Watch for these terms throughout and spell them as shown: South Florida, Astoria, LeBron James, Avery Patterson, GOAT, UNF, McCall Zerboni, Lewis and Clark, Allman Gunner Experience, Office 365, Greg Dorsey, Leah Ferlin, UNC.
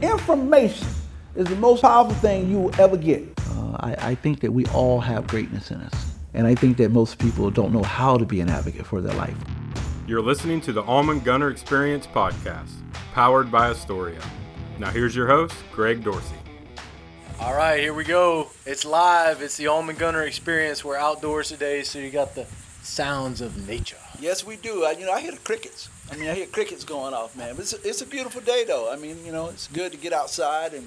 Information is the most powerful thing you will ever get. I think that we all have greatness in us. And I think that most people don't know how to be an advocate for their life. You're listening to the Allman Gunner Experience podcast, powered by Astoria. Now here's your host, Greg Dorsey. All right, here we go. It's live. It's the Allman Gunner Experience. We're outdoors today, so you got the sounds of nature. Yes, we do. I hear the crickets. I hear crickets going off, man. But it's a beautiful day, though. It's good to get outside and,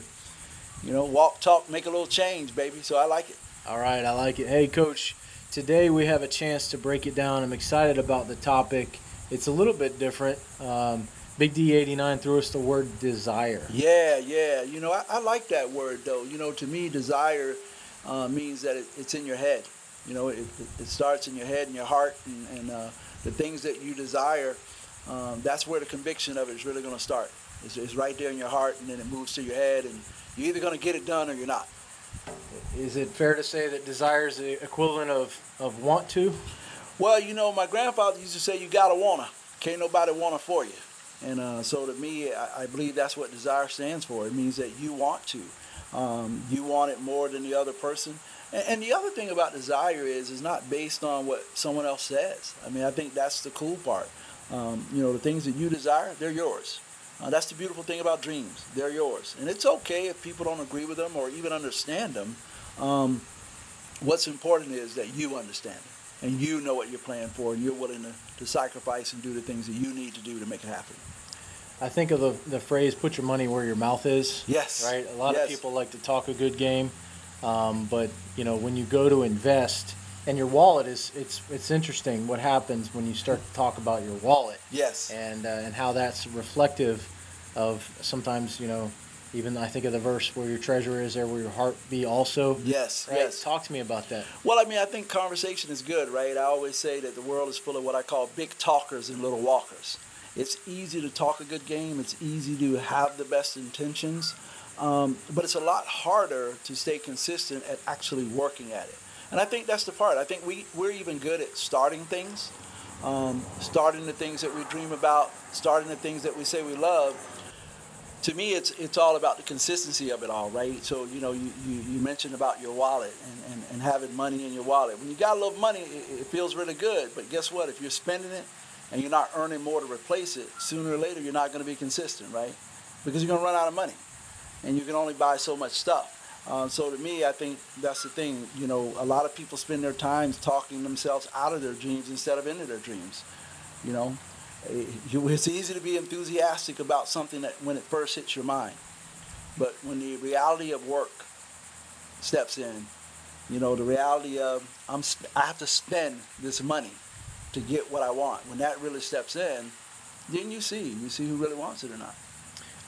walk, talk, make a little change, baby. So I like it. All right, I like it. Hey, Coach, today we have a chance to break it down. I'm excited about the topic. It's a little bit different. Big D89 threw us the word desire. Yeah. I like that word, though. To me, desire means that it's in your head. It starts in your head and your heart and the things that you desire. That's where the conviction of it is really going to start. It's right there in your heart, and then it moves to your head, and you're either going to get it done or you're not. Is it fair to say that desire is the equivalent of want to? Well, my grandfather used to say, you got to wanna. Can't nobody wanna for you. And so to me, I believe that's what desire stands for. It means that you want to. You want it more than the other person. And the other thing about desire is it's not based on what someone else says. I think that's the cool part. The things that you desire, they're yours. That's the beautiful thing about dreams. They're yours. And it's okay if people don't agree with them or even understand them. What's important is that you understand it and you know what you're playing for and you're willing to sacrifice and do the things that you need to do to make it happen. I think of the phrase, put your money where your mouth is. Yes. Right? A lot of people like to talk a good game. But when you go to invest and your wallet it's interesting what happens when you start to talk about your wallet. Yes. And how that's reflective of sometimes, even I think of the verse where your treasure is there, where your heart be also. Yes. Right? Yes. Talk to me about that. Well, I think conversation is good, right? I always say that the world is full of what I call big talkers and little walkers. It's easy to talk a good game. It's easy to have the best intentions. But it's a lot harder to stay consistent at actually working at it. And I think that's the part. I think we're even good at starting things, starting the things that we dream about, starting the things that we say we love. To me, it's all about the consistency of it all, right? So, you mentioned about your wallet and having money in your wallet. When you got a little money, it feels really good. But guess what? If you're spending it and you're not earning more to replace it, sooner or later, you're not going to be consistent, right? Because you're going to run out of money. And you can only buy so much stuff. So to me, I think that's the thing. A lot of people spend their time talking themselves out of their dreams instead of into their dreams. It's easy to be enthusiastic about something that when it first hits your mind. But when the reality of work steps in, the reality of I have to spend this money to get what I want. When that really steps in, then you see who really wants it or not.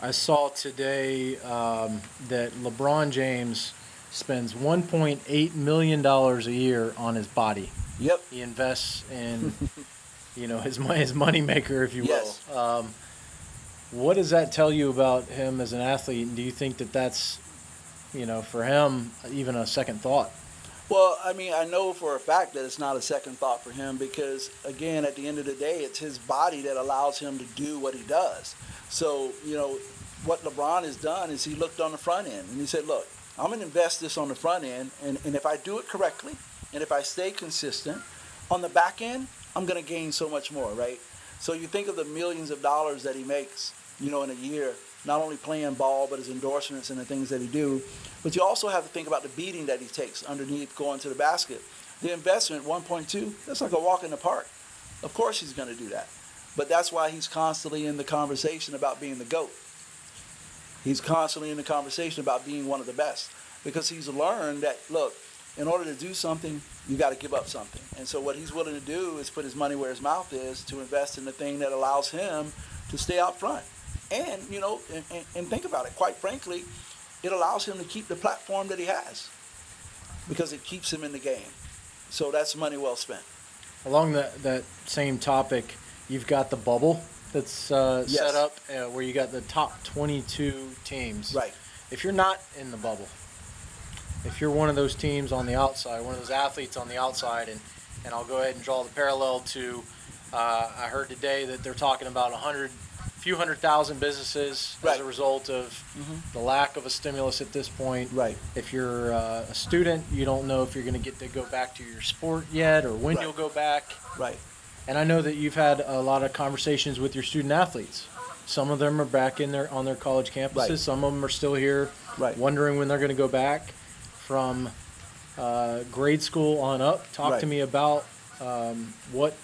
I saw today that LeBron James spends $1.8 million a year on his body. Yep. He invests in, his moneymaker, if you will. Yes. What does that tell you about him as an athlete? And do you think that that's, for him, even a second thought? Well, I know for a fact that it's not a second thought for him because, again, at the end of the day, it's his body that allows him to do what he does. So, what LeBron has done is he looked on the front end and he said, look, I'm going to invest this on the front end, and if I do it correctly and if I stay consistent, on the back end, I'm going to gain so much more, right? So you think of the millions of dollars that he makes, in a year, not only playing ball but his endorsements and the things that he do. But you also have to think about the beating that he takes underneath going to the basket. The investment, 1.2, that's like a walk in the park. Of course he's going to do that. But that's why he's constantly in the conversation about being the GOAT. He's constantly in the conversation about being one of the best because he's learned that, look, in order to do something, you got to give up something. And so what he's willing to do is put his money where his mouth is to invest in the thing that allows him to stay out front. And, and think about it, quite frankly, it allows him to keep the platform that he has because it keeps him in the game. So that's money well spent. Along that same topic, you've got the bubble that's set up where you got the top 22 teams. Right. If you're not in the bubble, if you're one of those teams on the outside, one of those athletes on the outside, and I'll go ahead and draw the parallel to I heard today that they're talking about 100 few hundred thousand businesses as a result of the lack of a stimulus at this point. Right. If you're a student, you don't know if you're going to get to go back to your sport yet or when you'll go back. Right. And I know that you've had a lot of conversations with your student athletes. Some of them are back in their on their college campuses. Right. Some of them are still here, wondering when they're going to go back. From grade school on up, talk to me about what,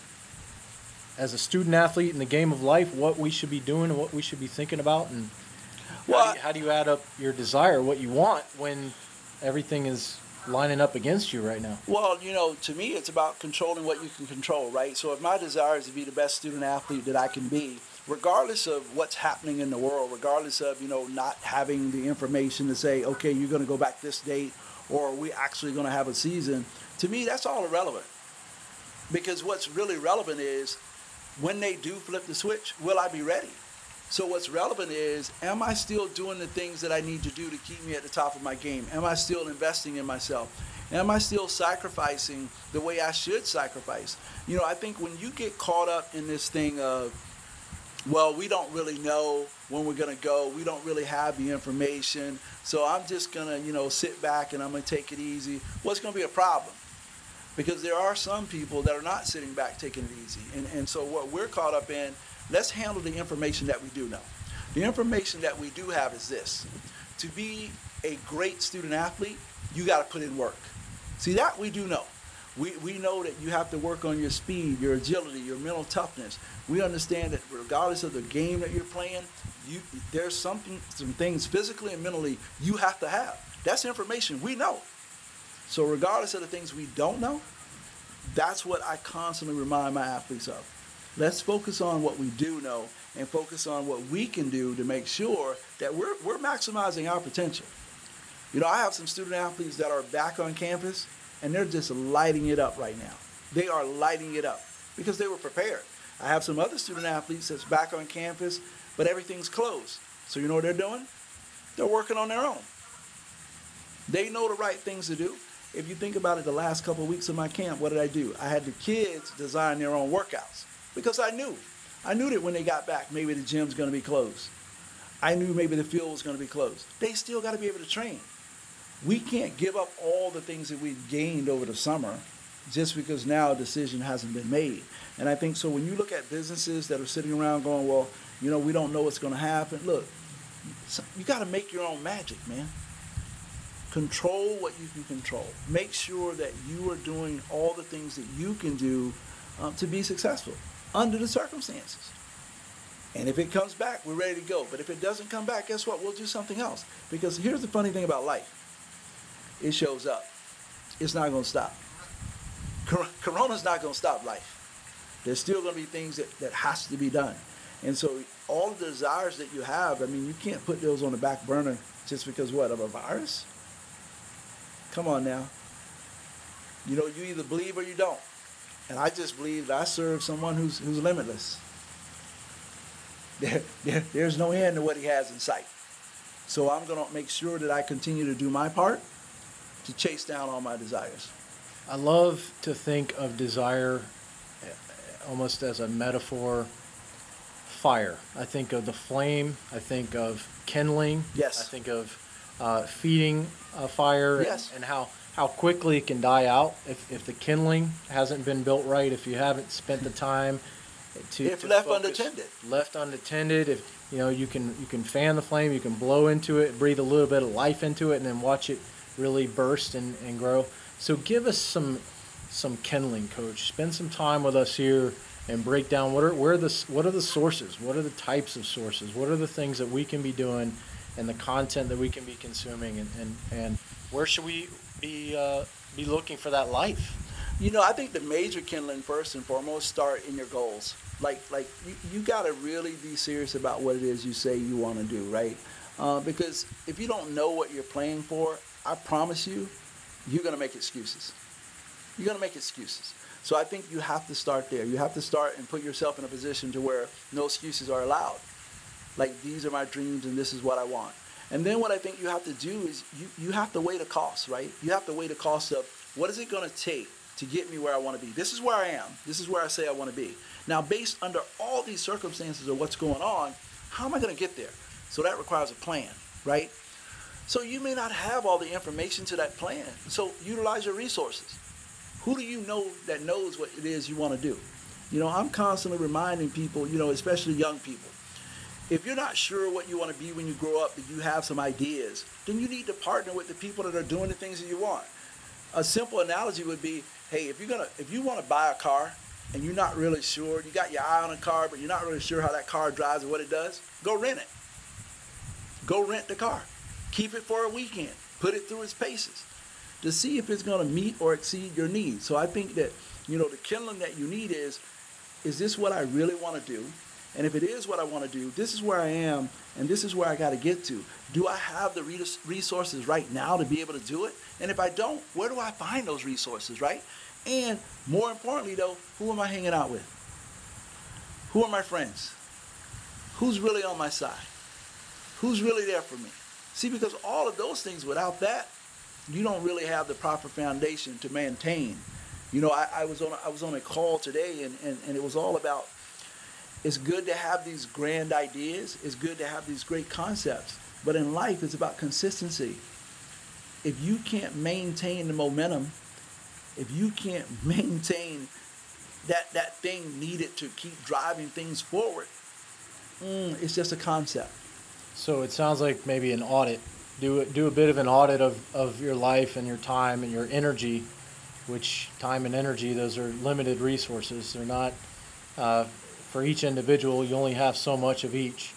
as a student athlete in the game of life, what we should be doing and what we should be thinking about, and how do you add up your desire, what you want, when everything is lining up against you right now? Well, you know, to me, it's about controlling what you can control, right? So if my desire is to be the best student athlete that I can be, regardless of what's happening in the world, regardless of, you know, not having the information to say, okay, you're going to go back this date or are we actually going to have a season, to me, that's all irrelevant. Because what's really relevant is when they do flip the switch, will I be ready? So what's relevant is, am I still doing the things that I need to do to keep me at the top of my game? Am I still investing in myself? Am I still sacrificing the way I should sacrifice? You know, I think when you get caught up in this thing of, well, we don't really know when we're going to go. We don't really have the information. So I'm just going to, you know, sit back and I'm going to take it easy. Well, it's going to be a problem because there are some people that are not sitting back taking it easy. And so what we're caught up in, let's handle the information that we do know. The information that we do have is this. To be a great student athlete, you got to put in work. See, that we do know. We know that you have to work on your speed, your agility, your mental toughness. We understand that regardless of the game that you're playing, there's some things physically and mentally you have to have. That's information we know. So regardless of the things we don't know, that's what I constantly remind my athletes of. Let's focus on what we do know and focus on what we can do to make sure that we're maximizing our potential. You know, I have some student athletes that are back on campus, and they're just lighting it up right now. They are lighting it up because they were prepared. I have some other student athletes that's back on campus, but everything's closed. So you know what they're doing? They're working on their own. They know the right things to do. If you think about it, the last couple of weeks of my camp, what did I do? I had the kids design their own workouts because I knew that when they got back, maybe the gym's going to be closed. I knew maybe the field was going to be closed. They still got to be able to train. We can't give up all the things that we've gained over the summer just because now a decision hasn't been made. And I think so when you look at businesses that are sitting around going, well, you know, we don't know what's going to happen. Look, you got to make your own magic, man. Control what you can control. Make sure that you are doing all the things that you can do to be successful under the circumstances. And if it comes back, we're ready to go. But if it doesn't come back, guess what? We'll do something else. Because here's the funny thing about life. It shows up. It's not going to stop. Corona's not going to stop life. There's still going to be things that has to be done. And so all the desires that you have, I mean, you can't put those on the back burner just because, what, of a virus? Come on now. You know, you either believe or you don't. And I just believe that I serve someone who's limitless. There's no end to what he has in sight. So I'm going to make sure that I continue to do my part to chase down all my desires. I love to think of desire almost as a metaphor, fire. I think of the flame. I think of kindling. Yes. I think of feeding a fire. Yes. And how quickly it can die out if the kindling hasn't been built right, if you haven't spent the time to If to left focus, unattended. Left unattended. If you know, you can fan the flame, you can blow into it, breathe a little bit of life into it, and then watch it really burst and grow. So give us some kindling, Coach. Spend some time with us here and break down what are the sources, what are the types of sources, what are the things that we can be doing and the content that we can be consuming, and where should we be looking for that life? You know, I think the major kindling first and foremost start in your goals. Like you got to really be serious about what it is you say you want to do, right? Because if you don't know what you're playing for, I promise you, you're going to make excuses. You're going to make excuses. So I think you have to start there. You have to start and put yourself in a position to where no excuses are allowed. Like, these are my dreams and this is what I want. And then what I think you have to do is you have to weigh the cost, right? You have to weigh the cost of what is it going to take to get me where I want to be. This is where I am. This is where I say I want to be. Now, based under all these circumstances of what's going on, how am I going to get there? So that requires a plan, right? So you may not have all the information to that plan. So utilize your resources. Who do you know that knows what it is you want to do? You know, I'm constantly reminding people, you know, especially young people, if you're not sure what you want to be when you grow up, but you have some ideas, then you need to partner with the people that are doing the things that you want. A simple analogy would be, hey, if you want to buy a car and you're not really sure, you got your eye on a car, but you're not really sure how that car drives or what it does, go rent it. Go rent the car. Keep it for a weekend. Put it through its paces to see if it's going to meet or exceed your needs. So I think that, you know, the kindling that you need is this what I really want to do? And if it is what I want to do, this is where I am, and this is where I got to get to. Do I have the resources right now to be able to do it? And if I don't, where do I find those resources, right? And more importantly, though, who am I hanging out with? Who are my friends? Who's really on my side? Who's really there for me? See, because all of those things, without that, you don't really have the proper foundation to maintain. You know, I was on a call today, and it was all about, it's good to have these grand ideas. It's good to have these great concepts. But in life, it's about consistency. If you can't maintain the momentum, if you can't maintain that thing needed to keep driving things forward, it's just a concept. So it sounds like maybe an audit. Do a bit of an audit of your life and your time and your energy, which time and energy, those are limited resources. They're not... for each individual, you only have so much of each.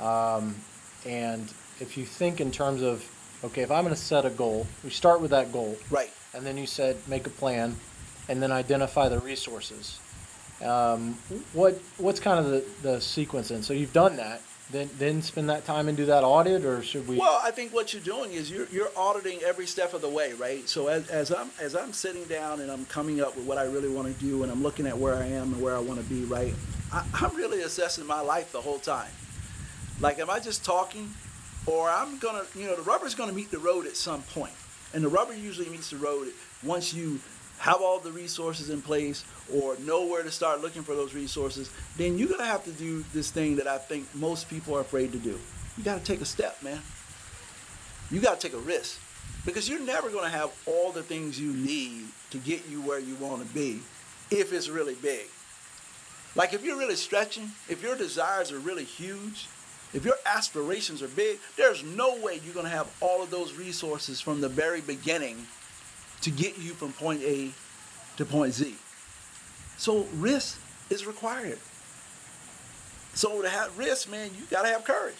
And if you think in terms of, okay, if I'm going to set a goal, we start with that goal. Right. And then you said make a plan and then identify the resources. What's kind of the sequence then? So you've done that. Then spend that time and do that audit, or should we? Well, I think what you're doing is you're auditing every step of the way, right? So as I'm sitting down and I'm coming up with what I really want to do, and I'm looking at where I am and where I want to be, right? I'm really assessing my life the whole time. Like, am I just talking, or I'm gonna, you know, the rubber's gonna meet the road at some point, and the rubber usually meets the road once you have all the resources in place or know where to start looking for those resources, then you're going to have to do this thing that I think most people are afraid to do. You got to take a step, man. You got to take a risk, because you're never going to have all the things you need to get you where you want to be if it's really big. Like, if you're really stretching, if your desires are really huge, if your aspirations are big, there's no way you're going to have all of those resources from the very beginning to get you from point A to point Z. So risk is required. So to have risk, man, you gotta have courage.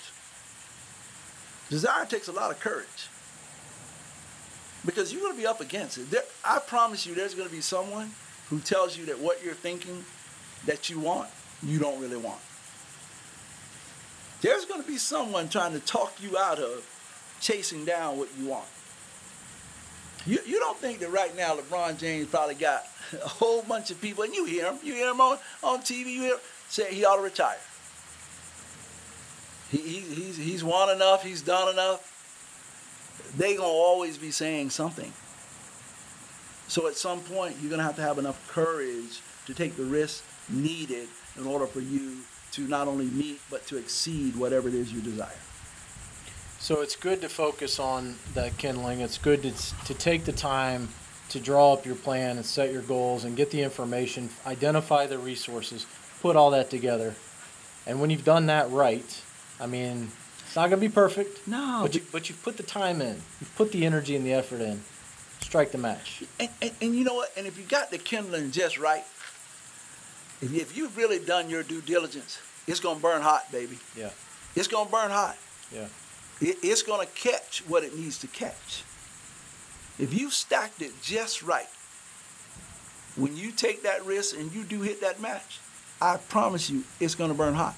Desire takes a lot of courage, because you're gonna be up against it. I promise you, there's gonna be someone who tells you that what you're thinking that you want, you don't really want. There's gonna be someone trying to talk you out of chasing down what you want. You don't think that right now LeBron James probably got a whole bunch of people, and you hear him on TV, you hear him say he ought to retire. He's won enough, he's done enough. They gonna always be saying something. So at some point, you're gonna have to have enough courage to take the risk needed in order for you to not only meet but to exceed whatever it is you desire. So it's good to focus on that kindling. It's good to take the time to draw up your plan and set your goals and get the information, identify the resources, put all that together. And when you've done that right, I mean, it's not going to be perfect. No. But you've put the time in. You've put the energy and the effort in. Strike the match. And you know what? And if you got the kindling just right, if you've really done your due diligence, it's going to burn hot, baby. Yeah. It's going to burn hot. Yeah. It's going to catch what it needs to catch. If you stacked it just right, when you take that risk and you do hit that match, I promise you it's going to burn hot.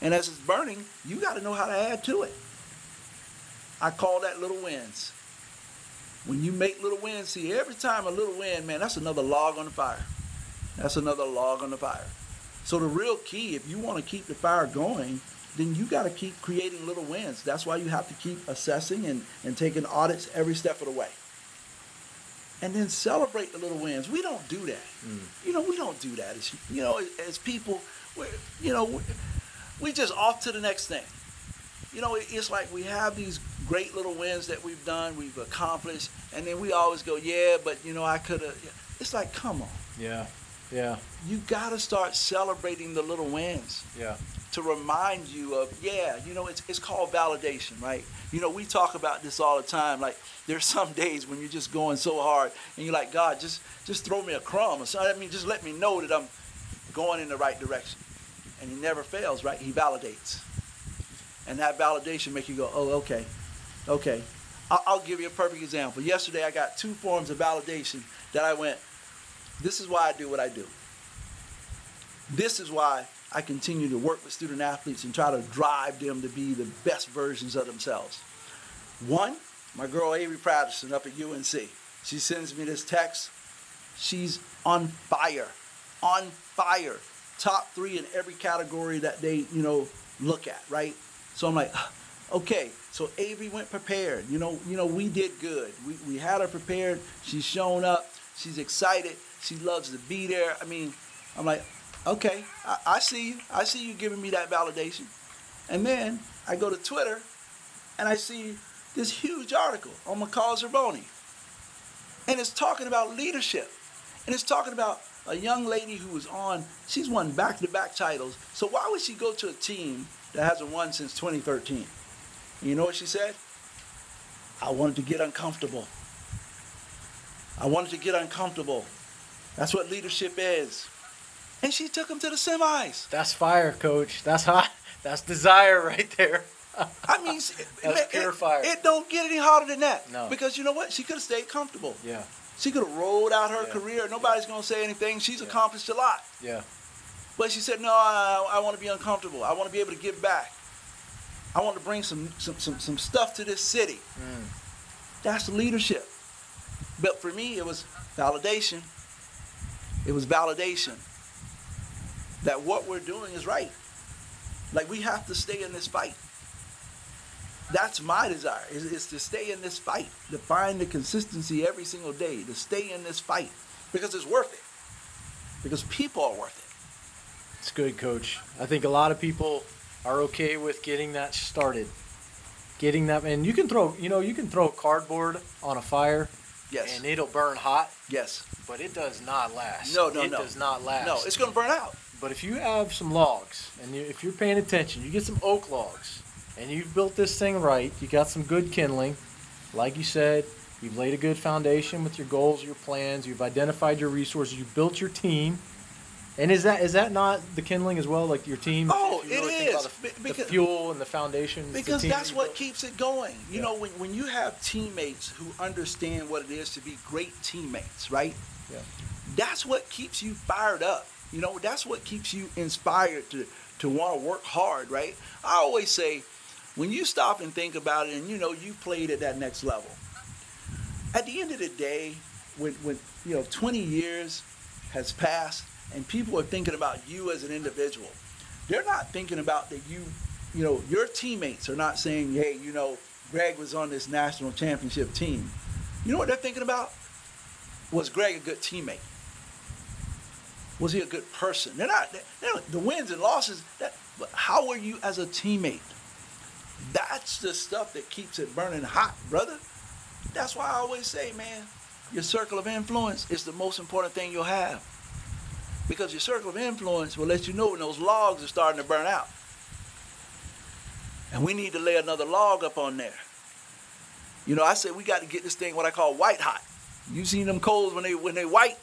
And as it's burning, you got to know how to add to it. I call that little wins. When you make little wins, see, every time a little win, man, that's another log on the fire. That's another log on the fire. So the real key, if you want to keep the fire going, then you got to keep creating little wins. That's why you have to keep assessing and taking audits every step of the way. and then celebrate the little wins. We don't do that. Mm. You know, we don't do that. As people, we're just off to the next thing. You know, it's like we have these great little wins that we've done, we've accomplished, and then we always go, yeah, but, I could have. It's like, come on. Yeah, yeah. You got to start celebrating the little wins. Yeah. To remind you of, it's called validation, right? We talk about this all the time. Like, there's some days when you're just going so hard, and you're like, God, just throw me a crumb or something. I mean, just let me know that I'm going in the right direction. And he never fails, right? He validates. And that validation makes you go, oh, okay. I'll give you a perfect example. Yesterday, I got two forms of validation that I went, this is why I do what I do. This is why I continue to work with student athletes and try to drive them to be the best versions of themselves. One, my girl Avery Patterson up at UNC. She sends me this text. She's on fire. Top three in every category that they, look at, right? So I'm like, okay. So Avery went prepared. We did good. We had her prepared. She's shown up. She's excited. She loves to be there. I mean, I'm like, okay, I see you. I see you giving me that validation. And then I go to Twitter, and I see this huge article on McCall Zerboni. And it's talking about leadership. And it's talking about a young lady who was she's won back-to-back titles. So why would she go to a team that hasn't won since 2013? And you know what she said? I wanted to get uncomfortable. That's what leadership is. And she took them to the semis. That's fire, Coach. That's hot. That's desire right there. I mean, that's pure fire. It don't get any hotter than that. No. Because you know what? She could have stayed comfortable. Yeah. She could have rolled out her career. Nobody's going to say anything. She's accomplished a lot. Yeah. But she said, no, I want to be uncomfortable. I want to be able to give back. I want to bring some stuff to this city. Mm. That's leadership. But for me, it was validation. That what we're doing is right. Like, we have to stay in this fight. That's my desire, is to stay in this fight, to find the consistency every single day, to stay in this fight, because it's worth it, because people are worth it. It's good, Coach. I think a lot of people are okay with getting that started, and you can throw, you can throw cardboard on a fire. Yes. And it'll burn hot. Yes. But it does not last. No. It does not last. No, it's going to burn out. But if you have some logs, and if you're paying attention, you get some oak logs, and you've built this thing right, you got some good kindling, like you said, you've laid a good foundation with your goals, your plans, you've identified your resources, you've built your team. And is that not the kindling as well, like your team? Oh, it is. Because the fuel and the foundation. Because that's what keeps it going. You know, when you have teammates who understand what it is to be great teammates, right? Yeah. That's what keeps you fired up. That's what keeps you inspired to want to work hard, right? I always say, when you stop and think about it, and you played at that next level. At the end of the day, when 20 years has passed, and people are thinking about you as an individual. They're not thinking about that your teammates are not saying, hey, Greg was on this national championship team. You know what they're thinking about? Was Greg a good teammate? Was he a good person? They're not the wins and losses, but how were you as a teammate? That's the stuff that keeps it burning hot, brother. That's why I always say, man, your circle of influence is the most important thing you'll have. Because your circle of influence will let you know when those logs are starting to burn out. And we need to lay another log up on there. I said we got to get this thing what I call white hot. You've seen them coals when they white,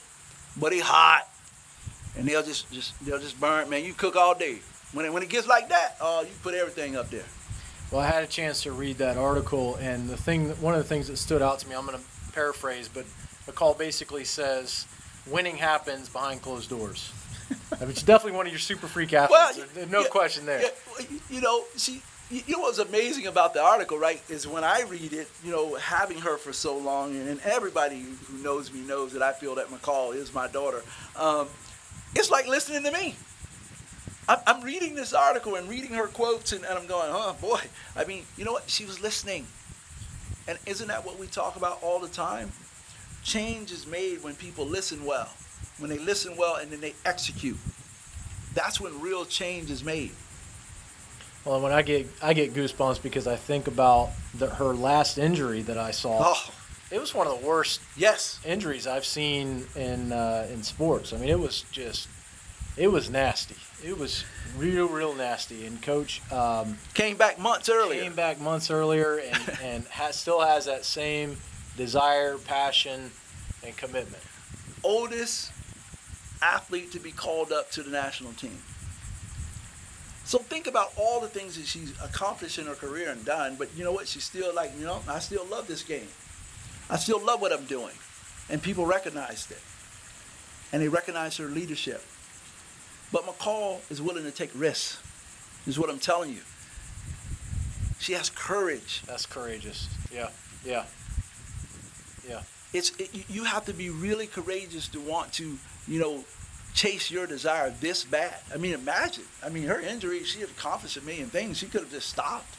but they hot. And they'll just burn, man. You cook all day. When it gets like that, you put everything up there. Well, I had a chance to read that article, and one of the things that stood out to me, I'm going to paraphrase, but McCall basically says, winning happens behind closed doors. I mean, it's definitely one of your super freak athletes. Well, no question there. Yeah, what's amazing about the article, right, is when I read it, having her for so long, and everybody who knows me knows that I feel that McCall is my daughter. It's like listening to me. I'm reading this article and reading her quotes, and I'm going, oh, boy. I mean, you know what? She was listening. And isn't that what we talk about all the time? Change is made when people listen well, when they listen well and then they execute. That's when real change is made. Well, when I get goosebumps because I think about her last injury that I saw. Oh. It was one of the worst injuries I've seen in sports. I mean, it was nasty. It was real nasty. And Coach came back months earlier, and still has that same desire, passion, and commitment. Oldest athlete to be called up to the national team. So think about all the things that she's accomplished in her career and done, but you know what? She's still like, you know, I still love this game. I still love what I'm doing. And people recognized it. And they recognized her leadership. But McCall is willing to take risks, is what I'm telling you. She has courage. That's courageous. Yeah. You have to be really courageous to want to, you know, chase your desire this bad. I mean, imagine. I mean, her injury, she had accomplished a million things. She could have just stopped.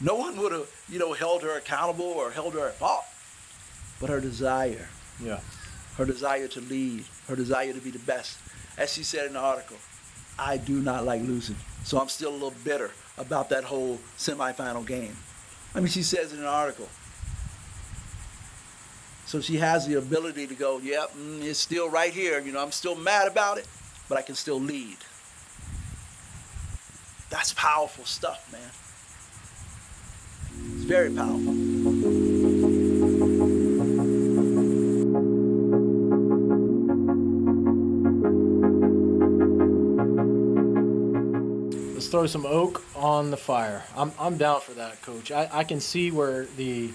No one would have, you know, held her accountable or held her at fault. But her desire. Yeah. Her desire to lead. Her desire to be the best. As she said in the article, I do not like losing. So I'm still a little bitter about that whole semifinal game. I mean, she says in an article. So she has the ability to go, yep, it's still right here. You know, I'm still mad about it, but I can still lead. That's powerful stuff, man. It's very powerful. Let's throw some oak on the fire. I'm down for that, Coach. I can see where the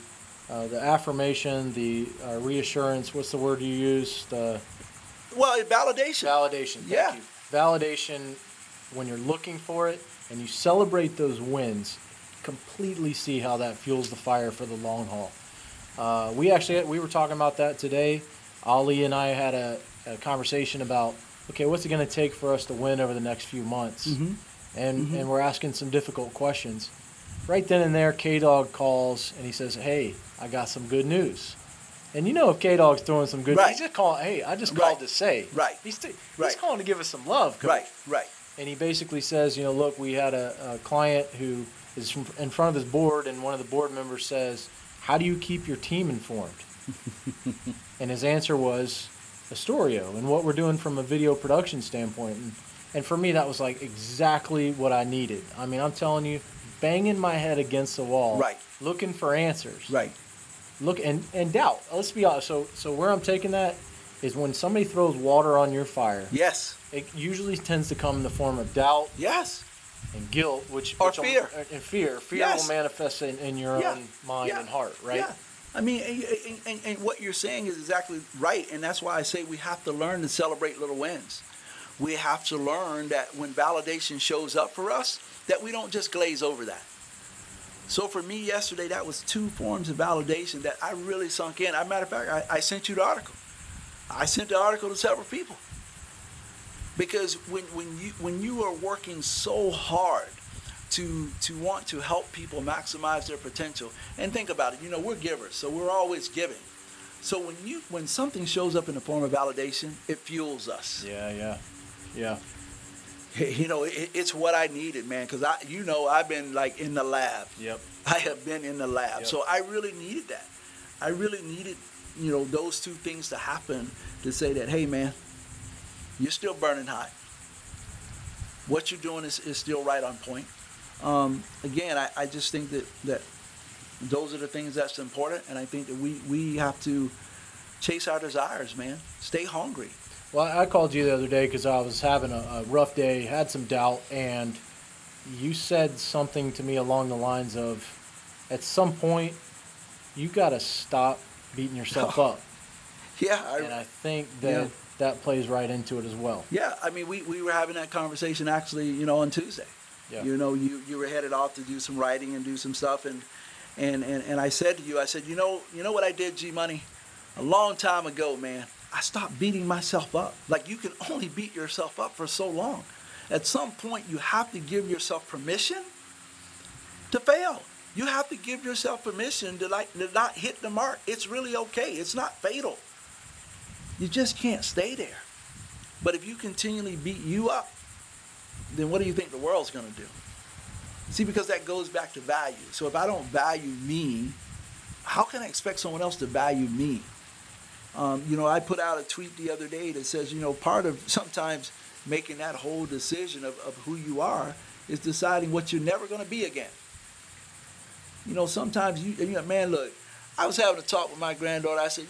affirmation, the reassurance. What's the word you use? Validation. Validation. Thank you. Validation. When you're looking for it and you celebrate those wins, completely see how that fuels the fire for the long haul. We were talking about that today. Ali and I had a conversation about, okay, what's it going to take for us to win over the next few months? Mm-hmm. And we're asking some difficult questions. Right then and there, K-Dog calls and he says, hey, I got some good news. And you know if K-Dog's throwing some good news, he's just calling, hey, I just called to say. Right. He's calling to give us some love. Coach. Right. And he basically says, you know, look, we had a client who is in front of his board, and one of the board members says, how do you keep your team informed? And his answer was Astoria and what we're doing from a video production standpoint. And for me, that was like exactly what I needed. I mean, I'm telling you, banging my head against the wall, looking for answers, look and doubt. Let's be honest. So where I'm taking that is when somebody throws water on your fire. Yes, it usually tends to come in the form of doubt. Yes, and guilt, which fear. And fear. Fear will manifest in your own mind and heart, right? Yeah. I mean, and what you're saying is exactly right, and that's why I say we have to learn to celebrate little wins. We have to learn that when validation shows up for us, that we don't just glaze over that. So for me yesterday, that was two forms of validation that I really sunk in. As a matter of fact, I sent you the article. I sent the article to several people. Because when you are working so hard to want to help people maximize their potential, and think about it, you know, we're givers, so we're always giving. So when something shows up in the form of validation, it fuels us. Yeah. You know, it's what I needed, man, because I've been like in the lab. Yep. I have been in the lab. Yep. So I really needed that. I really needed, you know, those two things to happen to say that, hey, man, you're still burning hot. What you're doing is still right on point. Again, I just think that those are the things that's important, and I think that we have to chase our desires, man. Stay hungry. Well, I called you the other day because I was having a rough day, had some doubt, and you said something to me along the lines of, at some point, you got to stop beating yourself up. Yeah. And I think that that plays right into it as well. Yeah. I mean, we were having that conversation actually, you know, on Tuesday. Yeah. You know, you were headed off to do some writing and do some stuff, and I said to you, I said, you know what I did, G-Money? A long time ago, man. I stopped beating myself up. Like, you can only beat yourself up for so long. At some point, you have to give yourself permission to fail. you have to give yourself permission to not hit the mark. It's really okay. It's not fatal. You just can't stay there. But if you continually beat you up, then what do you think the world's going to do? See, because that goes back to value. So if I don't value me, how can I expect someone else to value me? I put out a tweet the other day that says, part of sometimes making that whole decision of who you are is deciding what you're never going to be again. Sometimes man, look, I was having a talk with my granddaughter. I said,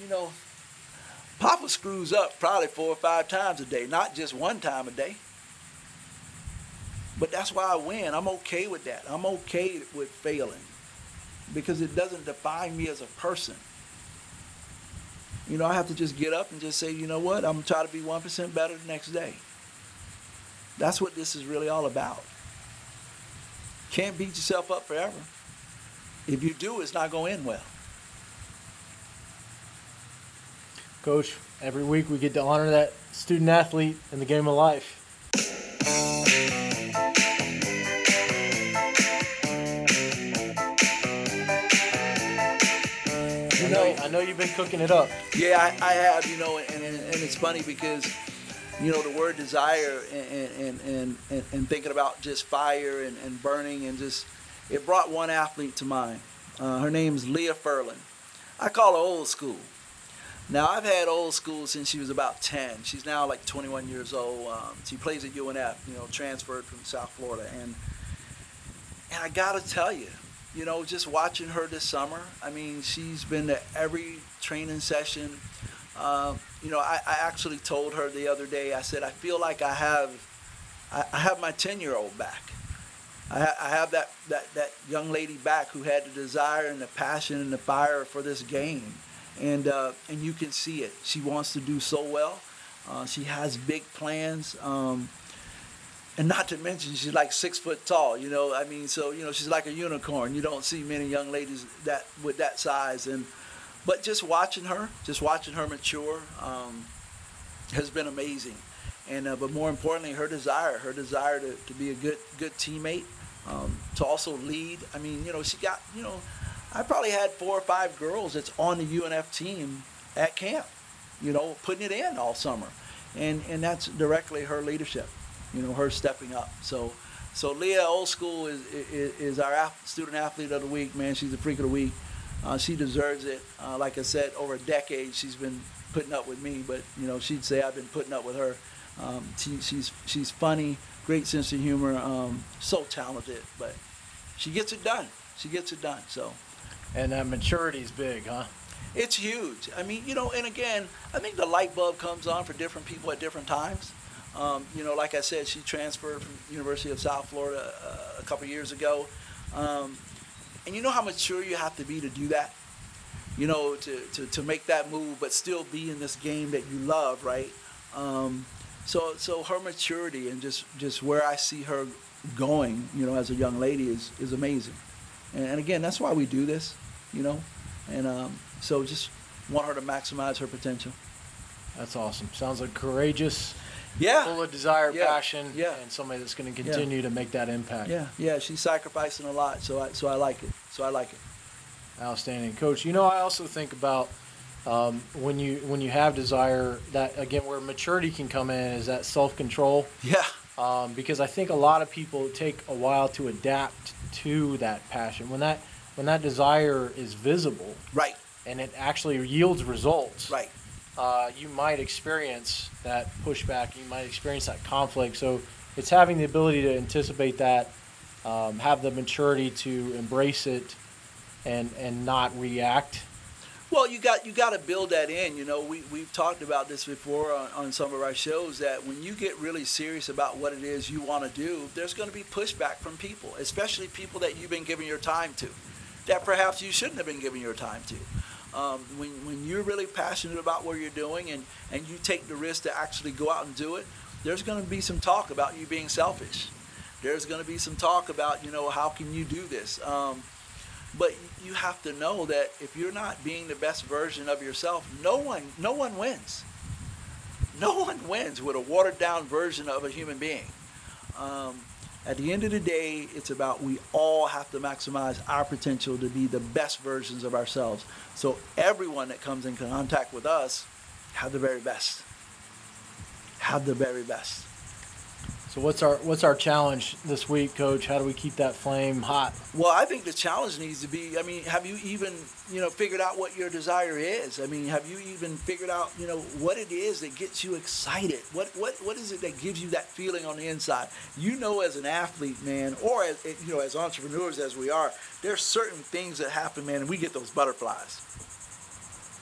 Papa screws up probably 4 or 5 times a day, not just one time a day. But that's why I win. I'm okay with that. I'm okay with failing because it doesn't define me as a person. I have to just get up and just say, you know what? I'm going to try to be 1% better the next day. That's what this is really all about. Can't beat yourself up forever. If you do, it's not going to end well. Coach, every week we get to honor that student athlete in the game of life. I know you've been cooking it up. Yeah, I have, and it's funny because, the word desire and thinking about just fire and burning and just, it brought one athlete to mind. Her name's Leah Ferlin. I call her old school. Now, I've had old school since she was about 10. She's now like 21 years old. She plays at UNF, transferred from South Florida. And I got to tell you, just watching her this summer, she's been to every training session. I actually told her the other day, I said, I feel like I have my 10-year-old back. I have that young lady back who had the desire and the passion and the fire for this game. And you can see it. She wants to do so well. She has big plans. And not to mention, she's like 6 foot tall, so she's like a unicorn. You don't see many young ladies that with that size. But just watching her mature has been amazing. But more importantly, her desire to be a good teammate, to also lead. She got, I probably had 4 or 5 girls that's on the UNF team at camp, putting it in all summer. And that's directly her leadership, her stepping up. So Leah, old school, is our student athlete of the week, man. She's the freak of the week. She deserves it. Like I said, over a decade, she's been putting up with me, but, she'd say I've been putting up with her. She's funny, great sense of humor, so talented, but she gets it done. So, and that maturity is big, huh? It's huge. And again, I think the light bulb comes on for different people at different times. Like I said, she transferred from the University of South Florida a couple years ago, and you know how mature you have to be to do that. To make that move, but still be in this game that you love, right? So her maturity and just where I see her going, as a young lady is amazing. And again, that's why we do this, so just want her to maximize her potential. That's awesome. Sounds like courageous, full of desire, passion, and somebody that's going to continue to make that impact. Yeah, she's sacrificing a lot, so I like it. Outstanding. Coach, I also think about when you have desire, that again where maturity can come in is that self-control. Yeah. Because I think a lot of people take a while to adapt to that passion when that desire is visible, right, and it actually yields results, right. You might experience that pushback. You might experience that conflict. So it's having the ability to anticipate that, have the maturity to embrace it, and not react. Well, you got to build that in. We've talked about this before on some of our shows that when you get really serious about what it is you want to do, there's going to be pushback from people, especially people that you've been giving your time to, that perhaps you shouldn't have been giving your time to. When you're really passionate about what you're doing and you take the risk to actually go out and do it, there's going to be some talk about you being selfish. There's going to be some talk about, how can you do this? But you have to know that if you're not being the best version of yourself, no one wins. No one wins with a watered down version of a human being. At the end of the day, it's about we all have to maximize our potential to be the best versions of ourselves. So everyone that comes in contact with us, have the very best. Have the very best. So what's our challenge this week, Coach? How do we keep that flame hot? Well, I think the challenge needs to be, I mean, have you even, figured out what your desire is? I mean, have you even figured out, what it is that gets you excited? What is it that gives you that feeling on the inside? As an athlete, man, or as, as entrepreneurs as we are, there's certain things that happen, man, and we get those butterflies.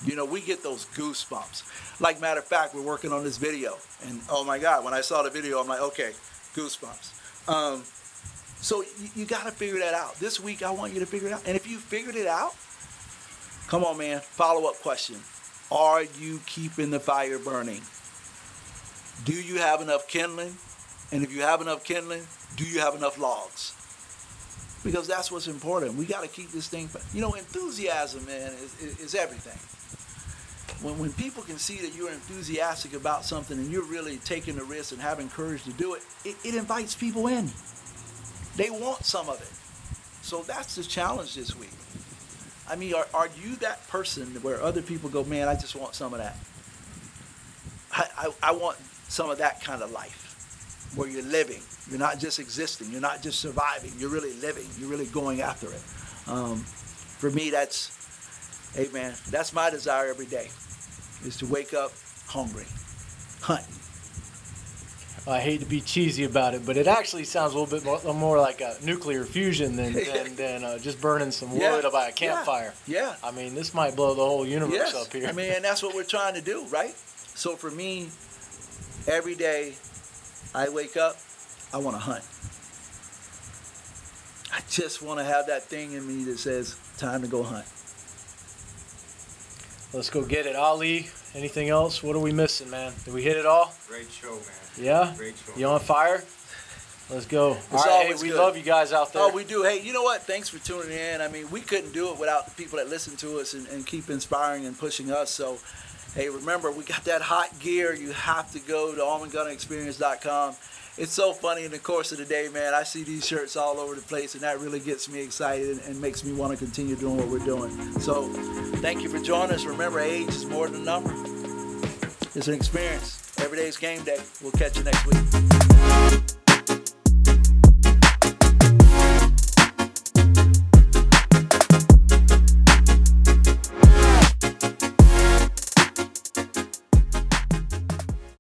We get those goosebumps. Like, matter of fact, we're working on this video. And, oh, my God, when I saw the video, I'm like, okay, goosebumps. So you got to figure that out. This week, I want you to figure it out. And if you figured it out, come on, man, follow-up question. Are you keeping the fire burning? Do you have enough kindling? And if you have enough kindling, do you have enough logs? Because that's what's important. We got to keep this thing. Enthusiasm, man, is everything. When people can see that you're enthusiastic about something and you're really taking the risk and having courage to do it, it invites people in. They want some of it. So that's the challenge this week. I mean, are you that person where other people go, man, I just want some of that. I want some of that kind of life where you're living. You're not just existing. You're not just surviving. You're really living. You're really going after it. For me, that's my desire every day. Is to wake up hungry, hunting. I hate to be cheesy about it, but it actually sounds a little bit more like a nuclear fusion than just burning some wood by a campfire. Yeah. I mean, this might blow the whole universe up here. I mean, and that's what we're trying to do, right? So for me, every day I wake up, I want to hunt. I just want to have that thing in me that says, time to go hunt. Let's go get it. Ali, anything else? What are we missing, man? Did we hit it all? Great show, man. Yeah? Great show. You on fire? Let's go. It's all right, hey, we good. Love you guys out there. Oh, we do. Hey, you know what? Thanks for tuning in. I mean, we couldn't do it without the people that listen to us and keep inspiring and pushing us. So, hey, remember, we got that hot gear. You have to go to armandgunnaexperience.com. It's so funny in the course of the day, man. I see these shirts all over the place, and that really gets me excited and makes me want to continue doing what we're doing. So thank you for joining us. Remember, age is more than a number. It's an experience. Every day's game day. We'll catch you next week.